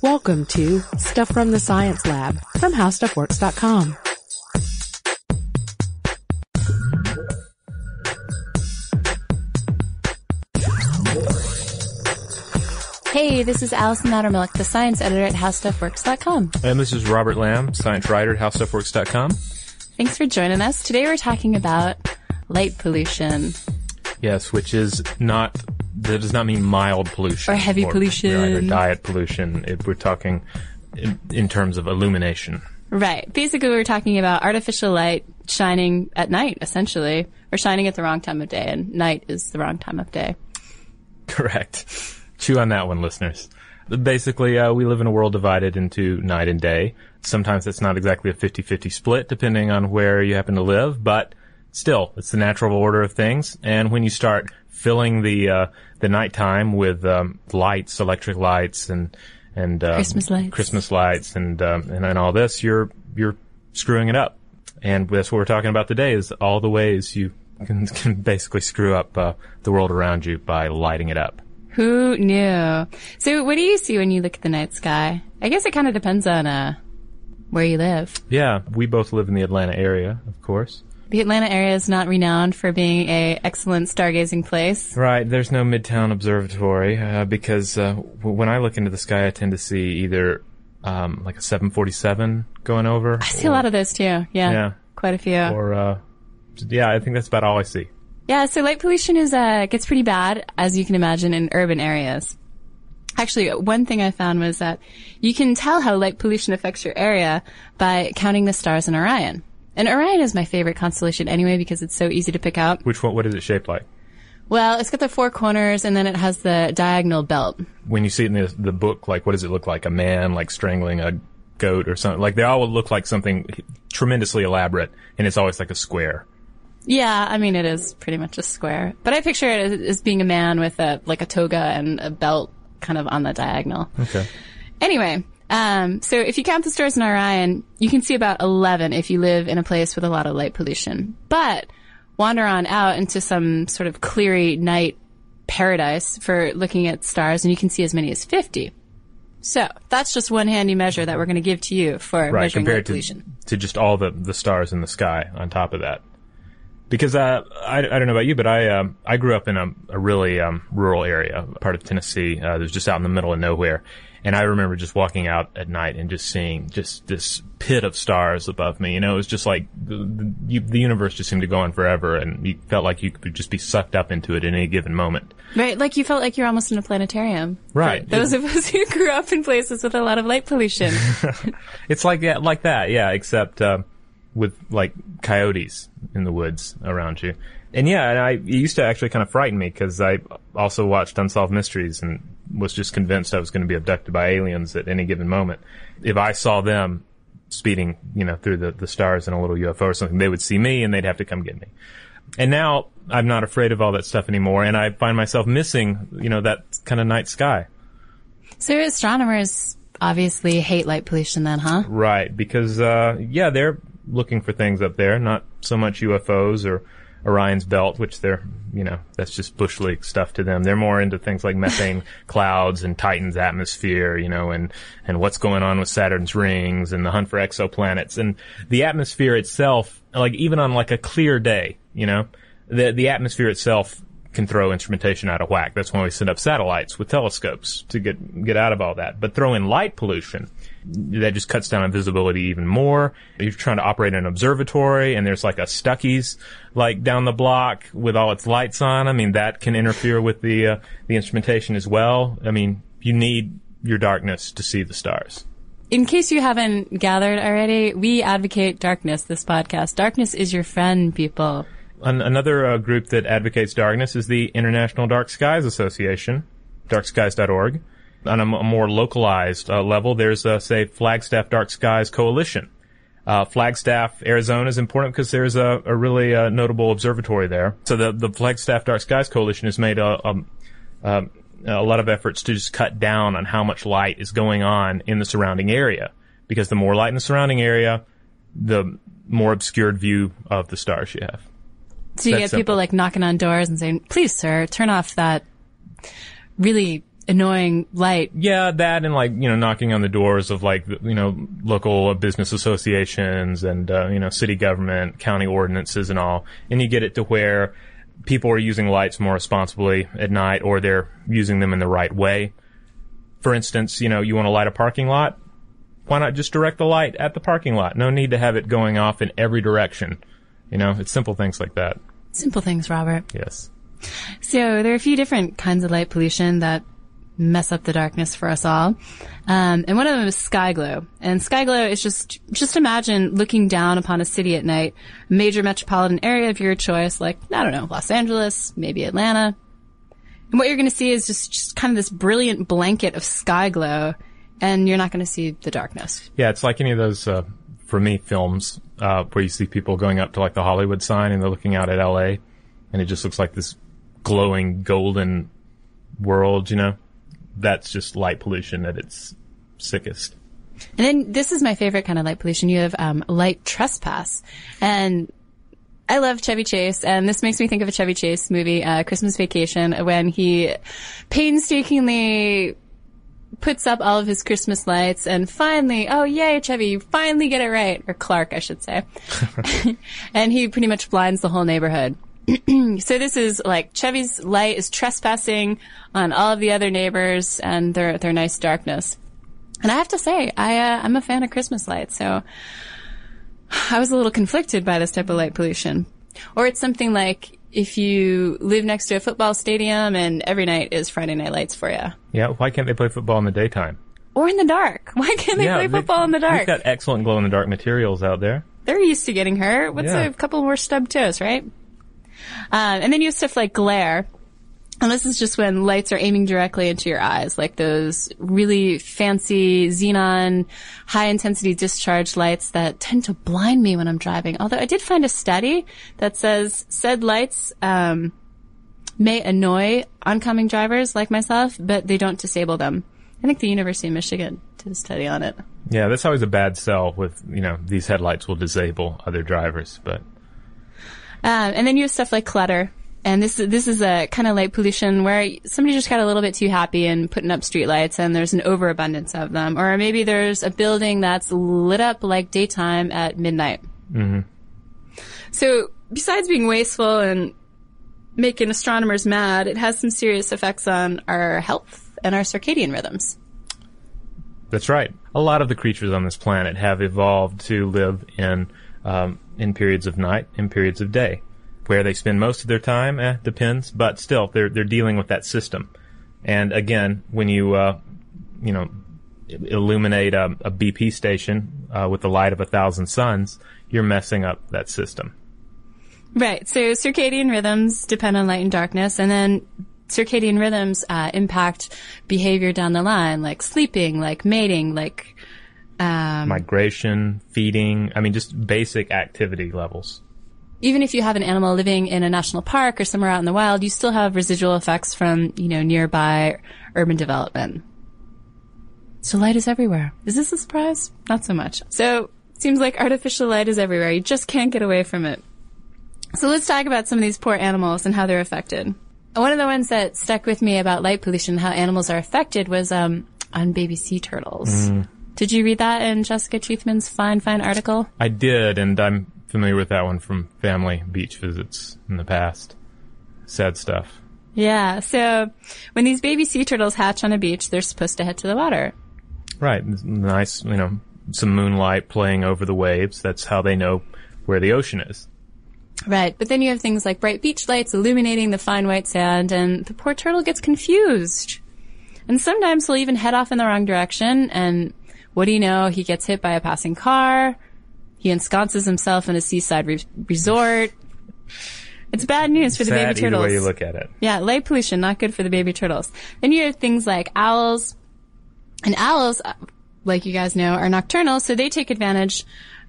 Welcome to Stuff from the Science Lab from HowStuffWorks.com. Hey, this is Allison Mattermilk, the science editor at HowStuffWorks.com. And this is Robert Lamb, science writer at HowStuffWorks.com. Thanks for joining us. Today we're talking about light pollution. Yes, which is not... That does not mean mild pollution. Or heavy pollution. Right, or diet pollution. We're talking in terms of illumination. Right. Basically, we're talking about artificial light shining at night, essentially, or shining at the wrong time of day, and night is the wrong time of day. Correct. Chew on that one, listeners. Basically, we live in a world divided into night and day. Sometimes it's not exactly a 50-50 split, depending on where you happen to live, but still, it's the natural order of things, and when you start filling the nighttime with lights, electric lights, and Christmas lights, and all this, you're screwing it up. And that's what we're talking about today: is all the ways you can basically screw up the world around you by lighting it up. Who knew? So, what do you see when you look at the night sky? I guess it kind of depends on where you live. Yeah, we both live in the Atlanta area, of course. The Atlanta area is not renowned for being an excellent stargazing place. Right. There's no Midtown Observatory because when I look into the sky, I tend to see either like a 747 going over. I see a lot of those, too. Yeah. Quite a few. Or, I think that's about all I see. Yeah, so light pollution is gets pretty bad, as you can imagine, in urban areas. Actually, one thing I found was that you can tell how light pollution affects your area by counting the stars in Orion. And Orion is my favorite constellation anyway because it's so easy to pick out. Which one? What is it shaped like? Well, it's got the four corners and then it has the diagonal belt. When you see it in the book, like, what does it look like? A man, like, strangling a goat or something? Like, they all look like something tremendously elaborate, and it's always like a square. Yeah, I mean, it is pretty much a square. But I picture it as being a man with, a toga and a belt kind of on the diagonal. Okay. Anyway... So if you count the stars in Orion, you can see about 11 if you live in a place with a lot of light pollution. But wander on out into some sort of cleary night paradise for looking at stars, and you can see as many as 50. So that's just one handy measure that we're going to give to you for measuring light pollution. Right, compared to just all the stars in the sky on top of that. Because I don't know about you, but I grew up in a really rural area, part of Tennessee. That was just out in the middle of nowhere. And I remember just walking out at night and just seeing just this pit of stars above me. You know, it was just like the universe just seemed to go on forever, and you felt like you could just be sucked up into it at any given moment. Right, like you felt like you're almost in a planetarium. Right. Like those of us who grew up in places with a lot of light pollution. It's like that, yeah, except with, like, coyotes in the woods around you. And yeah, and it used to actually kind of frighten me because I also watched Unsolved Mysteries and was just convinced I was going to be abducted by aliens at any given moment. If I saw them speeding, you know, through the stars in a little UFO or something, they would see me and they'd have to come get me. And now I'm not afraid of all that stuff anymore, and I find myself missing, you know, that kind of night sky. So astronomers obviously hate light pollution then, huh? Right, because, yeah, they're looking for things up there, not so much UFOs or Orion's Belt, which they're, you know, that's just bush league stuff to them. They're more into things like methane clouds and Titan's atmosphere, you know, and what's going on with Saturn's rings and the hunt for exoplanets. And the atmosphere itself, like even on like a clear day, you know, the atmosphere itself can throw instrumentation out of whack. That's why we send up satellites with telescopes to get out of all that. But throw in light pollution, that just cuts down on visibility even more. You're trying to operate an observatory, and there's like a Stuckey's like down the block with all its lights on. I mean, that can interfere with the instrumentation as well. I mean, you need your darkness to see the stars. In case you haven't gathered already, we advocate darkness, this podcast. Darkness is your friend, people. Another group that advocates darkness is the International Dark Skies Association, darkskies.org. On a more localized level, there's, say, Flagstaff Dark Skies Coalition. Flagstaff, Arizona is important because there's a really notable observatory there. So the Flagstaff Dark Skies Coalition has made a lot of efforts to just cut down on how much light is going on in the surrounding area. Because the more light in the surrounding area, the more obscured view of the stars you have. So you get people like knocking on doors and saying, please, sir, turn off that really annoying light. Yeah, that and like, you know, knocking on the doors of like, you know, local business associations and, you know, city government, county ordinances and all. And you get it to where people are using lights more responsibly at night, or they're using them in the right way. For instance, you know, you want to light a parking lot? Why not just direct the light at the parking lot? No need to have it going off in every direction. You know, it's simple things like that. Simple things, Robert. Yes. So there are a few different kinds of light pollution that mess up the darkness for us all. And one of them is sky glow. And sky glow is just imagine looking down upon a city at night, a major metropolitan area of your choice, like, I don't know, Los Angeles, maybe Atlanta. And what you're going to see is just kind of this brilliant blanket of sky glow, and you're not going to see the darkness. Yeah, it's like any of those, for me, films where you see people going up to like the Hollywood sign and they're looking out at LA, and it just looks like this glowing golden world, you know? That's just light pollution at its sickest. And then this is my favorite kind of light pollution. You have light trespass. And I love Chevy Chase, and this makes me think of a Chevy Chase movie, Christmas Vacation, when he painstakingly puts up all of his Christmas lights, and finally, oh, yay, Chevy, you finally get it right. Or Clark, I should say. And he pretty much blinds the whole neighborhood. So this is like Chevy's light is trespassing on all of the other neighbors and their nice darkness. And I have to say, I'm a fan of Christmas lights, so I was a little conflicted by this type of light pollution. Or it's something like if you live next to a football stadium and every night is Friday Night Lights for you. Yeah, why can't they play football in the daytime? Or in the dark. Why can't they play football in the dark? They've got excellent glow-in-the-dark materials out there. They're used to getting hurt. What's a couple more stubbed toes, right? And then you have stuff like glare. And this is just when lights are aiming directly into your eyes, like those really fancy xenon, high-intensity discharge lights that tend to blind me when I'm driving. Although I did find a study that says said lights may annoy oncoming drivers like myself, but they don't disable them. I think the University of Michigan did a study on it. Yeah, that's always a bad sell with, you know, these headlights will disable other drivers, but... And then you have stuff like clutter. And this is a kind of light pollution where somebody just got a little bit too happy and putting up streetlights, and there's an overabundance of them. Or maybe there's a building that's lit up like daytime at midnight. Mm-hmm. So besides being wasteful and making astronomers mad, it has some serious effects on our health and our circadian rhythms. That's right. A lot of the creatures on this planet have evolved to live in periods of night, in periods of day. Where they spend most of their time, depends, but still, they're dealing with that system. And again, when you, illuminate a BP station, with the light of 1,000 suns, you're messing up that system. Right. So circadian rhythms depend on light and darkness, and then circadian rhythms, impact behavior down the line, like sleeping, like mating, like, migration, feeding, just basic activity levels. Even if you have an animal living in a national park or somewhere out in the wild, you still have residual effects from, nearby urban development. So light is everywhere. Is this a surprise? Not so much. So it seems like artificial light is everywhere. You just can't get away from it. So let's talk about some of these poor animals and how they're affected. One of the ones that stuck with me about light pollution, how animals are affected, was on baby sea turtles. Mm. Did you read that in Jessica Toothman's fine article? I did, and I'm familiar with that one from family beach visits in the past. Sad stuff. Yeah. So when these baby sea turtles hatch on a beach, they're supposed to head to the water. Right. Nice, some moonlight playing over the waves. That's how they know where the ocean is. Right. But then you have things like bright beach lights illuminating the fine white sand, and the poor turtle gets confused. And sometimes he'll even head off in the wrong direction, and what do you know? He gets hit by a passing car. He ensconces himself in a seaside resort. It's bad news for the baby turtles. Either way you look at it. Yeah, light pollution, not good for the baby turtles. Then you have things like owls. And owls, like you guys know, are nocturnal, so they take advantage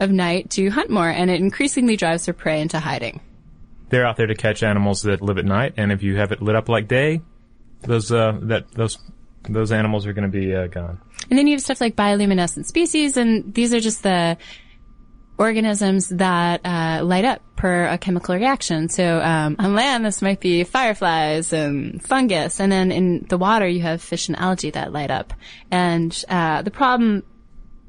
of night to hunt more, and it increasingly drives their prey into hiding. They're out there to catch animals that live at night, and if you have it lit up like day, those animals are going to be gone. And then you have stuff like bioluminescent species, and these are just the organisms that light up per a chemical reaction. So on land, this might be fireflies and fungus. And then in the water, you have fish and algae that light up. And the problem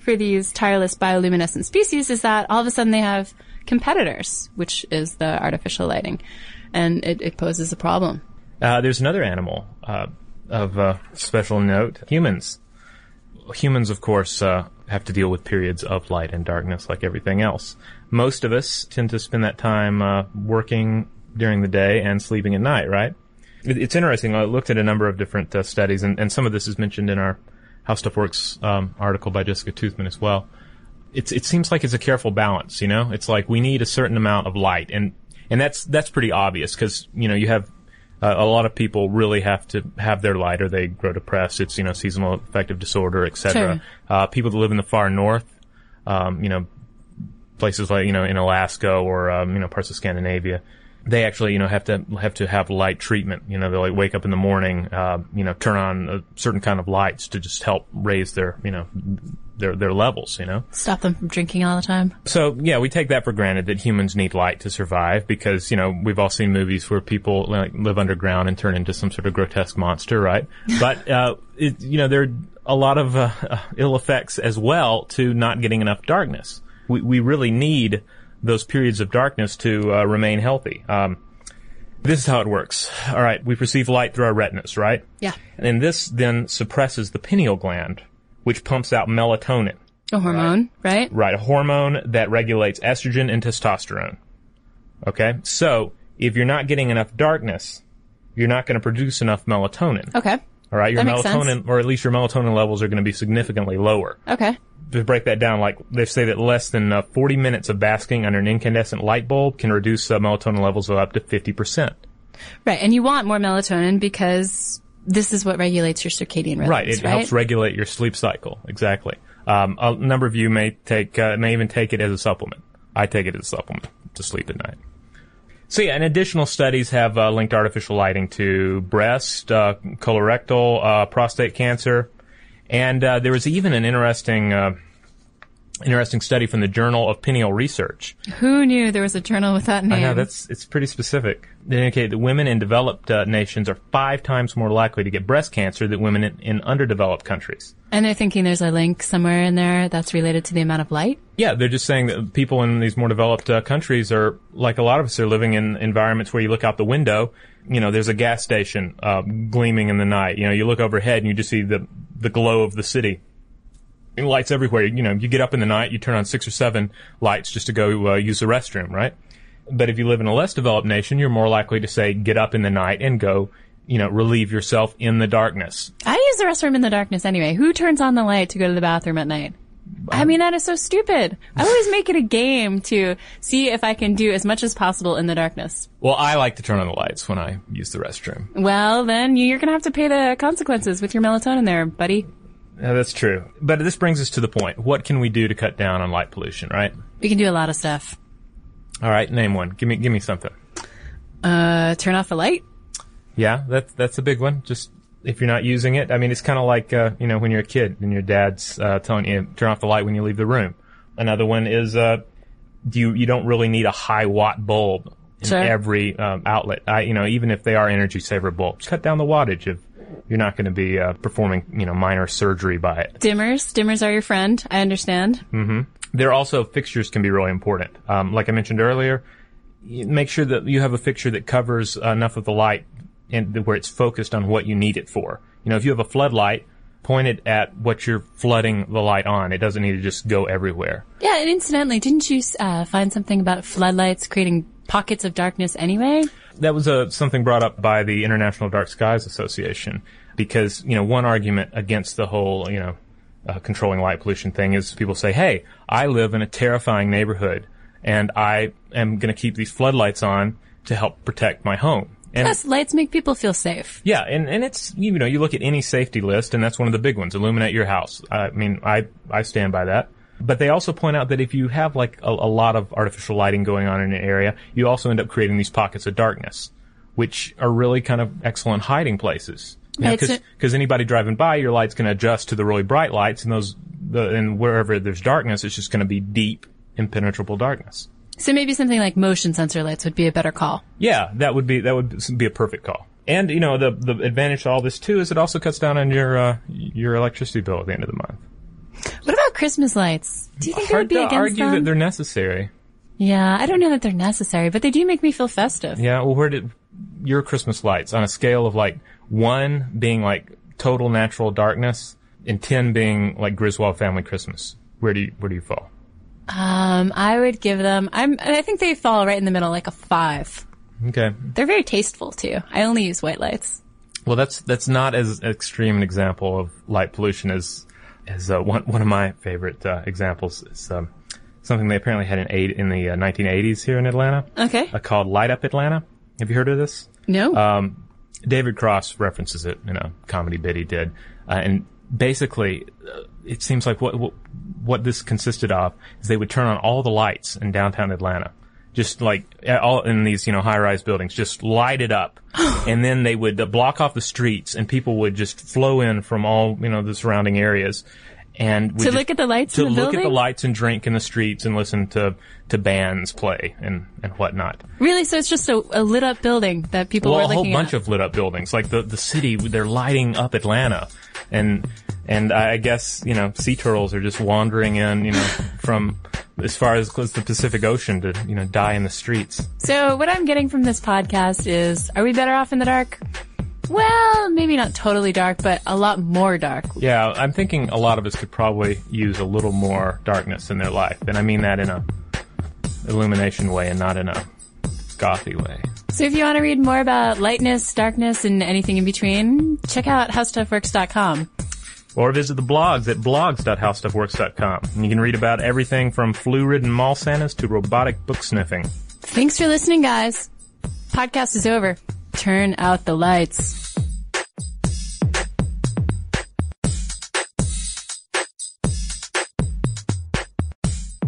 for these tireless bioluminescent species is that all of a sudden they have competitors, which is the artificial lighting. And it poses a problem. There's another animal of special note, humans. Humans, of course, have to deal with periods of light and darkness like everything else. Most of us tend to spend that time working during the day and sleeping at night, right? It's interesting. I looked at a number of different studies, and some of this is mentioned in our HowStuffWorks article by Jessica Toothman as well. It seems like it's a careful balance, It's like we need a certain amount of light, and that's pretty obvious because, you have a lot of people really have to have their light or they grow depressed. It's, seasonal affective disorder, et cetera. Sure. People that live in the far north, places like, in Alaska or, parts of Scandinavia, they actually, have to have light treatment. They'll like wake up in the morning, turn on a certain kind of lights to just help raise their, their levels, Stop them from drinking all the time. So, yeah, we take that for granted that humans need light to survive because, we've all seen movies where people like live underground and turn into some sort of grotesque monster, right? But, there are a lot of ill effects as well to not getting enough darkness. We really need those periods of darkness to remain healthy. This is how it works. All right, we perceive light through our retinas, right? Yeah. And this then suppresses the pineal gland, which pumps out melatonin. A hormone, right? Right, a hormone that regulates estrogen and testosterone. Okay? So, if you're not getting enough darkness, you're not going to produce enough melatonin. Okay. All right? Your melatonin, or at least your melatonin levels are going to be significantly lower. Okay. To break that down, like, they say that less than 40 minutes of basking under an incandescent light bulb can reduce melatonin levels of up to 50%. Right, and you want more melatonin because this is what regulates your circadian rhythms, right? It helps regulate your sleep cycle. Exactly. A number of you may even take it as a supplement. I take it as a supplement to sleep at night. So yeah, and additional studies have linked artificial lighting to breast, colorectal, prostate cancer, and there was even an interesting study from the Journal of Pineal Research. Who knew there was a journal with that name? I know, it's pretty specific. They indicate that women in developed nations are 5 times more likely to get breast cancer than women in underdeveloped countries. And they're thinking there's a link somewhere in there that's related to the amount of light? Yeah, they're just saying that people in these more developed countries are, like a lot of us, are living in environments where you look out the window, there's a gas station gleaming in the night. You look overhead and you just see the glow of the city. lights everywhere. You know, you get up in the night, you turn on 6 or 7 lights just to go use the restroom, right? But if you live in a less developed nation, you're more likely to, say, get up in the night and go, you know, relieve yourself in the darkness. I use the restroom in the darkness anyway. Who turns on the light to go to the bathroom at night? I mean, that is so stupid. I always make it a game to see if I can do as much as possible in the darkness. Well, I like to turn on the lights when I use the restroom. Well, then you're going to have to pay the consequences with your melatonin there, buddy. Yeah, that's true. But this brings us to the point. What can we do to cut down on light pollution, right? We can do a lot of stuff. All right, name one. Give me something. Turn off the light? Yeah, that's a big one. Just if you're not using it. I mean, it's kind of like, you know, when you're a kid and your dad's telling you turn off the light when you leave the room. Another one is you don't really need a high watt bulb in every outlet. You know, even if they are energy saver bulbs, cut down the wattage if you're not going to be performing, you know, minor surgery by it. Dimmers are your friend. I understand. Mm-hmm. There also fixtures can be really important. Like I mentioned earlier, make sure that you have a fixture that covers enough of the light and where it's focused on what you need it for. You know, if you have a floodlight, point it at what you're flooding the light on. It doesn't need to just go everywhere. Yeah, and incidentally, didn't you find something about floodlights creating pockets of darkness anyway? That was something brought up by the International Dark Skies Association because, you know, one argument against the whole, you know, controlling light pollution thing is people say, hey, I live in a terrifying neighborhood and I am going to keep these floodlights on to help protect my home. And plus, lights make people feel safe. Yeah, and it's, you know, you look at any safety list, and that's one of the big ones, illuminate your house. I mean, I stand by that. But they also point out that if you have, like, a lot of artificial lighting going on in an area, you also end up creating these pockets of darkness, which are really kind of excellent hiding places. Because anybody driving by, your light's going to adjust to the really bright lights, and and wherever there's darkness, it's just going to be deep, impenetrable darkness. So maybe something like motion sensor lights would be a better call. Yeah, that would be a perfect call. And you know, the advantage to all this too is it also cuts down on your electricity bill at the end of the month. What about Christmas lights? Do you think they would be against them? Hard to argue that they're necessary. Yeah, I don't know that they're necessary, but they do make me feel festive. Yeah, well, where did your Christmas lights on a scale of like 1 being like total natural darkness and 10 being like Griswold family Christmas? Where do you fall? I would give them, I think they fall right in the middle, like a 5. Okay. They're very tasteful too. I only use white lights. Well, that's not as extreme an example of light pollution as one of my favorite examples is something they apparently had in the 1980s here in Atlanta. Okay. Called Light Up Atlanta. Have you heard of this? No. David Cross references it in a comedy bit he did. And basically, it seems like what this consisted of is they would turn on all the lights in downtown Atlanta, just like all in these, you know, high-rise buildings, just light it up, and then they would block off the streets, and people would just flow in from all, you know, the surrounding areas, and to look at the lights in the building? To look at the lights and drink in the streets and listen to bands play and whatnot. Really? So it's just a lit-up building that people were looking at? Well, a whole bunch of lit-up buildings. Like the city, they're lighting up Atlanta. And I guess, you know, sea turtles are just wandering in, you know, from as far as the Pacific Ocean to, you know, die in the streets. So what I'm getting from this podcast is, are we better off in the dark? Well, maybe not totally dark, but a lot more dark. Yeah, I'm thinking a lot of us could probably use a little more darkness in their life. And I mean that in a illumination way and not in a gothy way. So if you want to read more about lightness, darkness, and anything in between, check out HowStuffWorks.com. Or visit the blogs at blogs.howstuffworks.com. And you can read about everything from flu-ridden mall Santas to robotic book sniffing. Thanks for listening, guys. Podcast is over. Turn out the lights.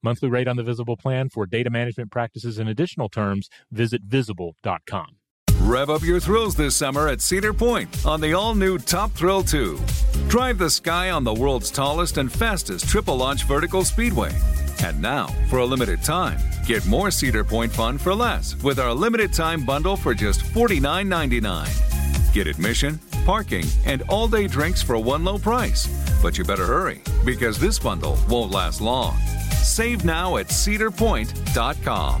Monthly rate on the Visible plan for data management practices and additional terms, visit Visible.com. Rev up your thrills this summer at Cedar Point on the all-new Top Thrill 2. Drive the sky on the world's tallest and fastest triple-launch vertical speedway. And now, for a limited time, get more Cedar Point fun for less with our limited-time bundle for just $49.99. Get admission, parking, and all-day drinks for one low price. But you better hurry, because this bundle won't last long. Save now at cedarpoint.com.